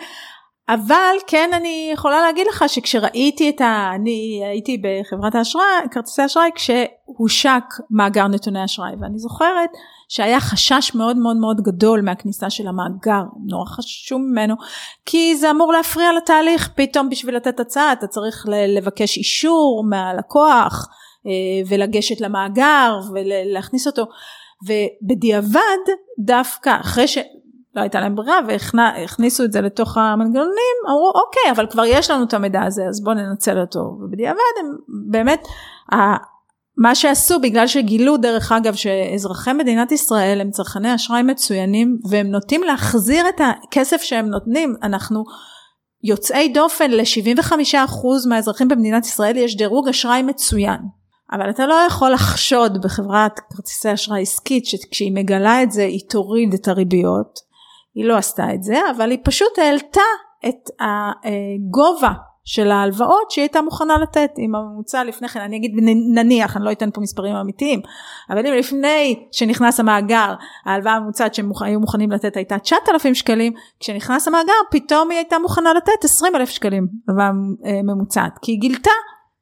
אבל כן אני יכולה להגיד לך שכשראיתי את ה... אני הייתי בחברת האשראי, כרטיסי האשראי, כשהושק מאגר נתוני האשראי, ואני זוכרת שהיה חשש מאוד מאוד מאוד גדול מהכניסה של המאגר, נורא חשוב ממנו, כי זה אמור להפריע לתהליך, פתאום בשביל לתת הצעה אתה צריך לבקש אישור מהלקוח, ולגשת למאגר ולהכניס אותו, ובדיעבד דווקא אחרי שלא הייתה להם ברירה והכניסו את זה לתוך המנגנונים, אמרו אוקיי, אבל כבר יש לנו את המידע הזה, אז בואו ננצל אותו. ובדיעבד הם באמת, מה שעשו בגלל שגילו דרך אגב שאזרחי מדינת ישראל הם צרכני אשראי מצוינים, והם נוטים להחזיר את הכסף שהם נותנים, אנחנו יוצאי דופן ל-שבעים וחמישה אחוז מהאזרחים במדינת ישראל יש דירוג אשראי מצוין. אבל אתה לא יכול לחשוד בחברת כרטיסי אשראי עסקית, שכשהיא מגלה את זה, היא תוריד את הריביות, היא לא עשתה את זה, אבל היא פשוט העלתה את הגובה של ההלוואות, שהיא הייתה מוכנה לתת, עם הממוצע לפני כן, אני אגיד נניח, אני לא אתן פה מספרים אמיתיים, אבל אם לפני שנכנס המאגר, ההלוואה הממוצעת שהם היו מוכנים לתת, הייתה תשעת אלפים שקלים, כשנכנס המאגר, פתאום היא הייתה מוכנה לתת עשרים אלף שקלים, הלוואה ממוצעת, כי היא גילתה,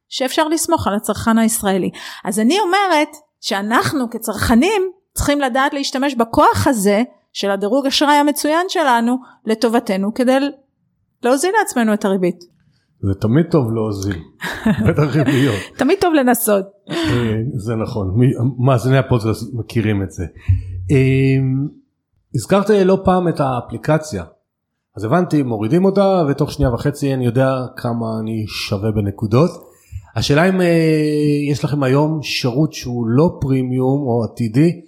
שאפשר לסמוך על הצרכן הישראלי. אז אני אומרת שאנחנו כצרכנים צריכים לדעת להשתמש בכוח הזה של הדירוג אשראי המצוין שלנו לטובתנו כדי להוזיל לעצמנו את הריבית. זה תמיד טוב להוזיל את הריביות. תמיד טוב לנסות. זה נכון. מאזיני הפודקאסט מכירים את זה. הזכרת לא פעם את האפליקציה. אז הבנתי, מורידים אותה ותוך שנייה וחצי אני יודע כמה אני שווה בנקודות. השאלה אם יש לכם היום שירות שהוא לא פרימיום או עתידי,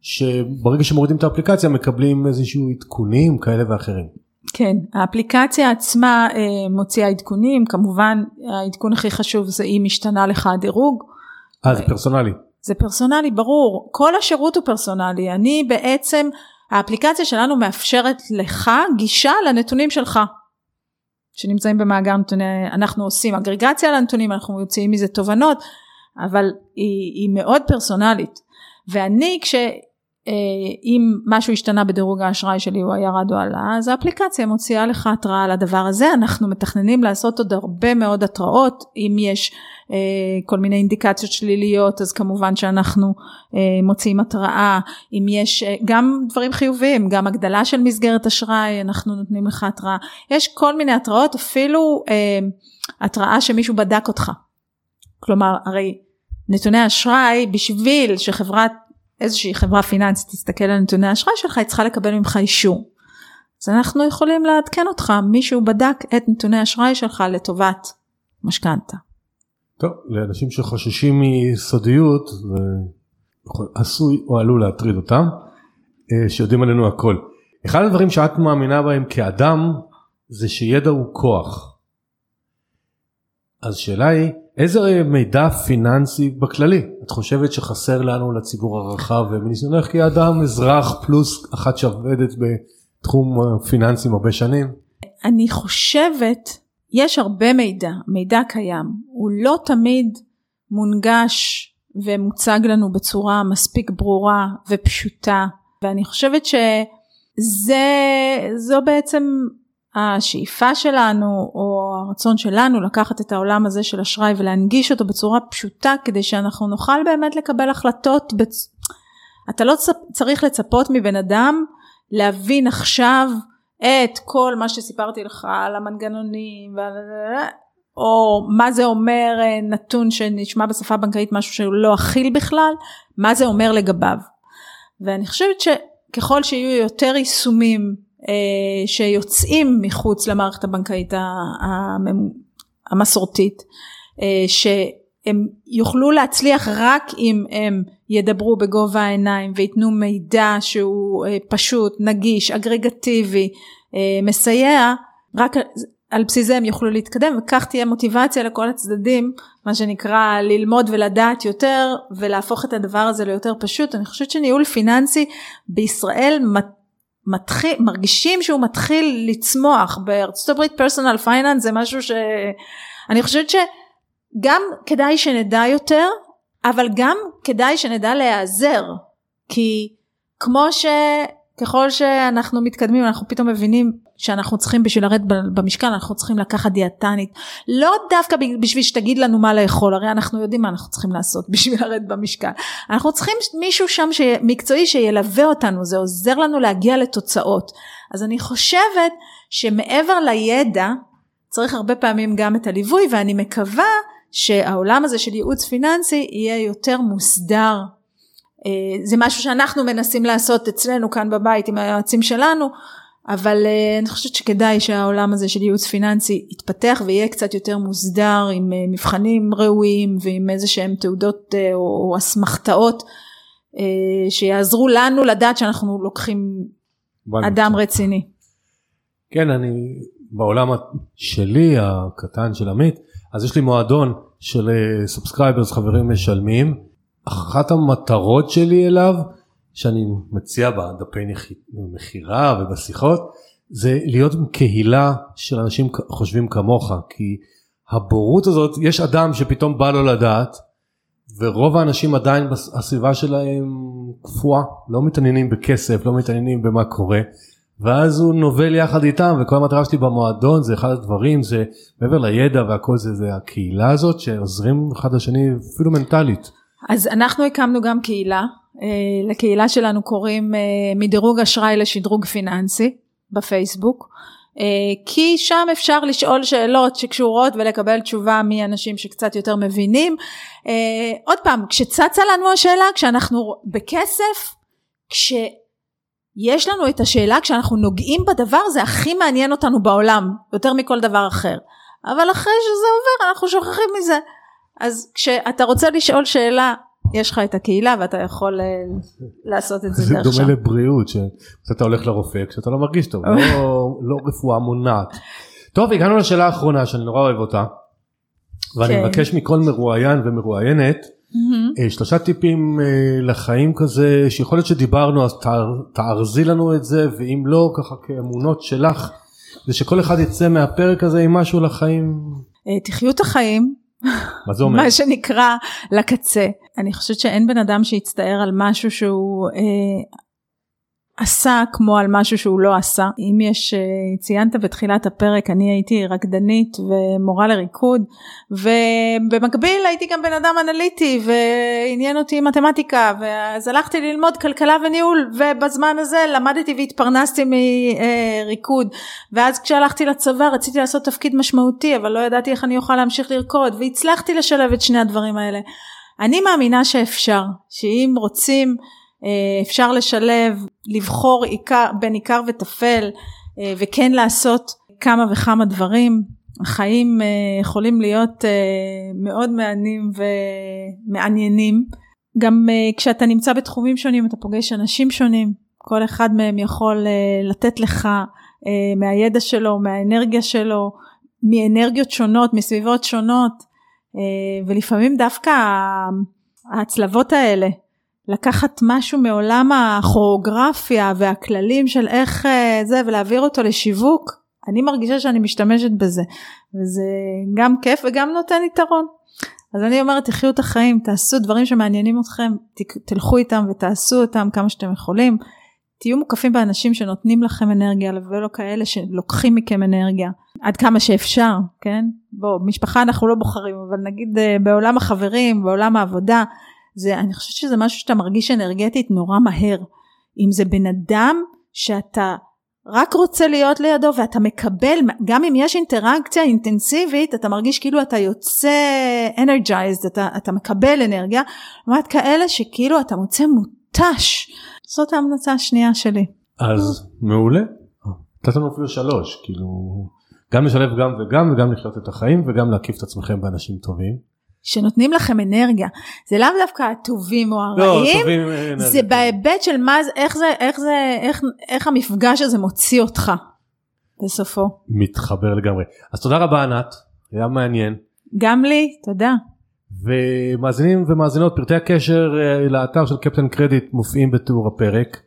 שברגע שמורידים את האפליקציה מקבלים איזשהו עדכונים כאלה ואחרים. כן, האפליקציה עצמה מוציאה עדכונים, כמובן העדכון הכי חשוב זה אם השתנה לך הדירוג. אה, זה פרסונלי. זה פרסונלי, ברור. כל השירות הוא פרסונלי. אני בעצם, האפליקציה שלנו מאפשרת לך גישה לנתונים שלך. שנמצאים במאגר נתוני, אנחנו עושים אגרגציה לנתונים, אנחנו יוצאים מזה תובנות, אבל היא, היא מאוד פרסונלית, ואני כשאם משהו השתנה בדירוג האשראי שלי, הוא ירד או עלה, אז האפליקציה מוציאה לך התראה על הדבר הזה, אנחנו מתכננים לעשות עוד הרבה מאוד התראות, אם יש כל מיני אינדיקציות שליליות, אז כמובן שאנחנו מוציאים התראה, אם יש גם דברים חיוביים, גם הגדלה של מסגרת אשראי, אנחנו נותנים לך התראה, יש כל מיני התראות, אפילו התראה שמישהו בדק אותך, כלומר, הרי נתוני אשראי, בשביל שחברת, איזושהי חברה פיננסית תסתכל על נתוני האשראי שלך, היא צריכה לקבל ממך אישור, אז אנחנו יכולים לעדכן אותך, מישהו בדק את נתוני האשראי שלך לטובת משכנתא. טוב, לאנשים שחוששים מסודיות, עשוי או עלול להטריד אותם, שיודעים עלינו הכל. אחד הדברים שאת מאמינה בהם כאדם, זה שידע הוא כוח. אז שאלה היא, איזה מידע פיננסי בכללי? את חושבת שחסר לנו לציבור הרחב, ומניסיונך כאדם אזרח פלוס אחת שעובדת תחום פיננסים הרבה שנים? אני חושבת, יש הרבה מידע, מידע קיים, הוא לא תמיד מונגש ומוצג לנו בצורה מספיק ברורה ופשוטה, ואני חושבת שזו בעצם השאיפה שלנו, או הרצון שלנו לקחת את העולם הזה של אשראי ולהנגיש אותו בצורה פשוטה, כדי שאנחנו נוכל באמת לקבל החלטות, בצ... אתה לא צריך לצפות מבן אדם, להבין עכשיו את כל מה שסיפרתי לך על המנגנונים, או מה זה אומר נתון שנשמע בשפה בנקאית משהו שהוא לא אכיל בכלל, מה זה אומר לגביו. ואני חושבת שככל שיהיו יותר יישומים שיוצאים מחוץ למערכת הבנקאית המסורתית, שהם יוכלו להצליח רק אם הם ידברו בגובה העיניים ויתנו מידע שהוא פשוט, נגיש, אגרגטיבי, מסייע, רק על בסיס זה הם יוכלו להתקדם, וכך תהיה מוטיבציה לכל הצדדים, מה שנקרא ללמוד ולדעת יותר, ולהפוך את הדבר הזה ליותר פשוט. אני חושבת שניהול פיננסי בישראל מתחיל, מרגישים שהוא מתחיל לצמוח, בארצות הברית פרסונל פייננס זה משהו שאני חושבת שגם כדאי שנדע יותר, אבל גם כדאי שנדע להיעזר, כי כמו ש... ככל שאנחנו מתקדמים, אנחנו פתאום מבינים שאנחנו צריכים בשביל לרדת במשקל, אנחנו צריכים לקחת דיאטנית, לא דווקא בשביל שתגיד לנו מה לאכול, הרי אנחנו יודעים מה אנחנו צריכים לעשות בשביל לרדת במשקל, אנחנו צריכים מישהו שם מקצועי שילווה אותנו, זה עוזר לנו להגיע לתוצאות, אז אני חושבת שמעבר לידע, צריך הרבה פעמים גם את הליווי, ואני מקווה שהעולם הזה של ייעוץ פיננסי יהיה יותר מוסדר, זה משהו שאנחנו מנסים לעשות אצלנו כאן בבית עם היועצים שלנו, אבל אני חושבת שכדאי שהעולם הזה של ייעוץ פיננסי יתפתח ויהיה קצת יותר מוסדר עם מבחנים ראויים ועם איזה שהם תעודות או אסמכתאות שיעזרו לנו לדעת שאנחנו לוקחים אדם רציני. כן, אני בעולם שלי הקטן של עמית, אז יש לי מועדון של סאבסקרייברס, חברים משלמים, אחת המטרות שלי אליו, שאני מציע בדפי מחירה ובשיחות, זה להיות קהילה של אנשים חושבים כמוך, כי הבורות הזאת, יש אדם שפתאום בא לו לדעת, ורוב האנשים עדיין בסביבה שלהם קפואה, לא מתעניינים בכסף, לא מתעניינים במה קורה, ואז הוא נובל יחד איתם, וכל המטרה שלי במועדון, זה אחד הדברים, זה מעבר לידע והכל זה, זה הקהילה הזאת שעוזרים אחד לשני אפילו מנטלית. אז אנחנו הקמנו גם קהילה, לקהילה שלנו קוראים מדירוג אשראי לשדרוג פיננסי בפייסבוק, כי שם אפשר לשאול שאלות שקשורות ולקבל תשובה מאנשים שקצת יותר מבינים. עוד פעם, כשצצה לנו השאלה, כשאנחנו בכסף, כשיש לנו את השאלה, כשאנחנו נוגעים בדבר, זה הכי מעניין אותנו בעולם, יותר מכל דבר אחר. אבל אחרי שזה עובר, אנחנו שוכחים מזה. אז כשאתה רוצה לשאול שאלה, יש לך את הקהילה, ואתה יכול לעשות את זה דרך שם. זה דומה לבריאות, שאתה הולך לרופא, כשאתה לא מרגיש טוב, לא רפואה מונעת. טוב, הגענו לשאלה האחרונה, שאני נורא אוהב אותה, ואני מבקש מכל מרואיין ומרואיינת, שלושה טיפים לחיים כזה, שיכול להיות שדיברנו, אז תארזי לנו את זה, ואם לא, ככה כאמונות שלך, זה שכל אחד יצא מהפרק הזה עם משהו לחיים. תחיות החיים. מה זה אומר? מה שנקרא לקצה. אני חושבת שאין בן אדם שיצטער על משהו שהוא אה, עשה כמו על משהו שהוא לא עשה. אם יש, אה, ציינת בתחילת הפרק, אני הייתי רקדנית ומורה לריקוד, ובמקביל הייתי גם בן אדם אנליטי, ועניין אותי מתמטיקה, ואז הלכתי ללמוד כלכלה וניהול, ובזמן הזה למדתי והתפרנסתי מריקוד, ואז כשהלכתי לצבא רציתי לעשות תפקיד משמעותי, אבל לא ידעתי איך אני אוכל להמשיך לרקוד, והצלחתי לשלב את שני הדברים האלה. אני מאמינה שאפשר, שאם רוצים אפשר לשלב, לבחור עיקר, בין עיקר וטפל, וכן לעשות כמה וכמה דברים. החיים יכולים להיות מאוד מעניינים ומעניינים. גם כשאתה נמצא בתחומים שונים, אתה פוגש אנשים שונים. כל אחד מהם יכול לתת לך מהידע שלו, מהאנרגיה שלו, מאנרגיות שונות, מסביבות שונות, ולפעמים דווקא ההצלבות האלה, לקחת משהו מעולם הכוריאוגרפיה והכללים של איך זה, ולהעביר אותו לשיווק, אני מרגישה שאני משתמשת בזה, וזה גם כיף וגם נותן יתרון. אז אני אומרת, תחיו את החיים, תעשו דברים שמעניינים אתכם, תלכו איתם ותעשו אותם כמה שאתם יכולים, תהיו מוקפים באנשים שנותנים לכם אנרגיה, ולא כאלה שלוקחים מכם אנרגיה, עד כמה שאפשר, כן? בוא, משפחה אנחנו לא בוחרים, אבל נגיד בעולם החברים, בעולם העבודה, זה, אני חושבת שזה משהו שאתה מרגיש אנרגטית נורא מהר, אם זה בן אדם שאתה רק רוצה להיות לידו, ואתה מקבל, גם אם יש אינטראקציה אינטנסיבית, אתה מרגיש כאילו אתה יוצא energized, אתה, אתה מקבל אנרגיה, ועד כאלה שכאילו אתה מוצא מותש. זאת ההמלצה השנייה שלי. אז מעולה. אתה מופיע שלוש, כאילו, גם לשלב גם וגם, וגם לחיות את החיים, וגם להקיף את עצמכם באנשים טובים. שנותנים לכם אנרגיה, זה לאו דווקא הטובים או הרעים, זה בהיבט של מה, איך זה, איך זה, איך, איך המפגש הזה מוציא אותך, בסופו. מתחבר לגמרי. אז תודה רבה ענת, היה מעניין. גם לי, תודה. ומאזינים ומאזינות, פרטי הקשר לאתר של קפטן קרדיט מופיעים בתיאור הפרק,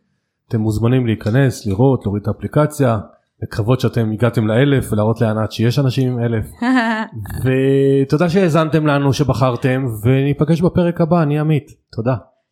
אתם מוזמנים להיכנס, לראות, להוריד את האפליקציה, לקוות שאתם הגעתם לאלף ולהראות לענת שיש אנשים עם אלף. ותודה שהאזנתם לנו, שבחרתם, וניפגש בפרק הבא. אני עמית, תודה.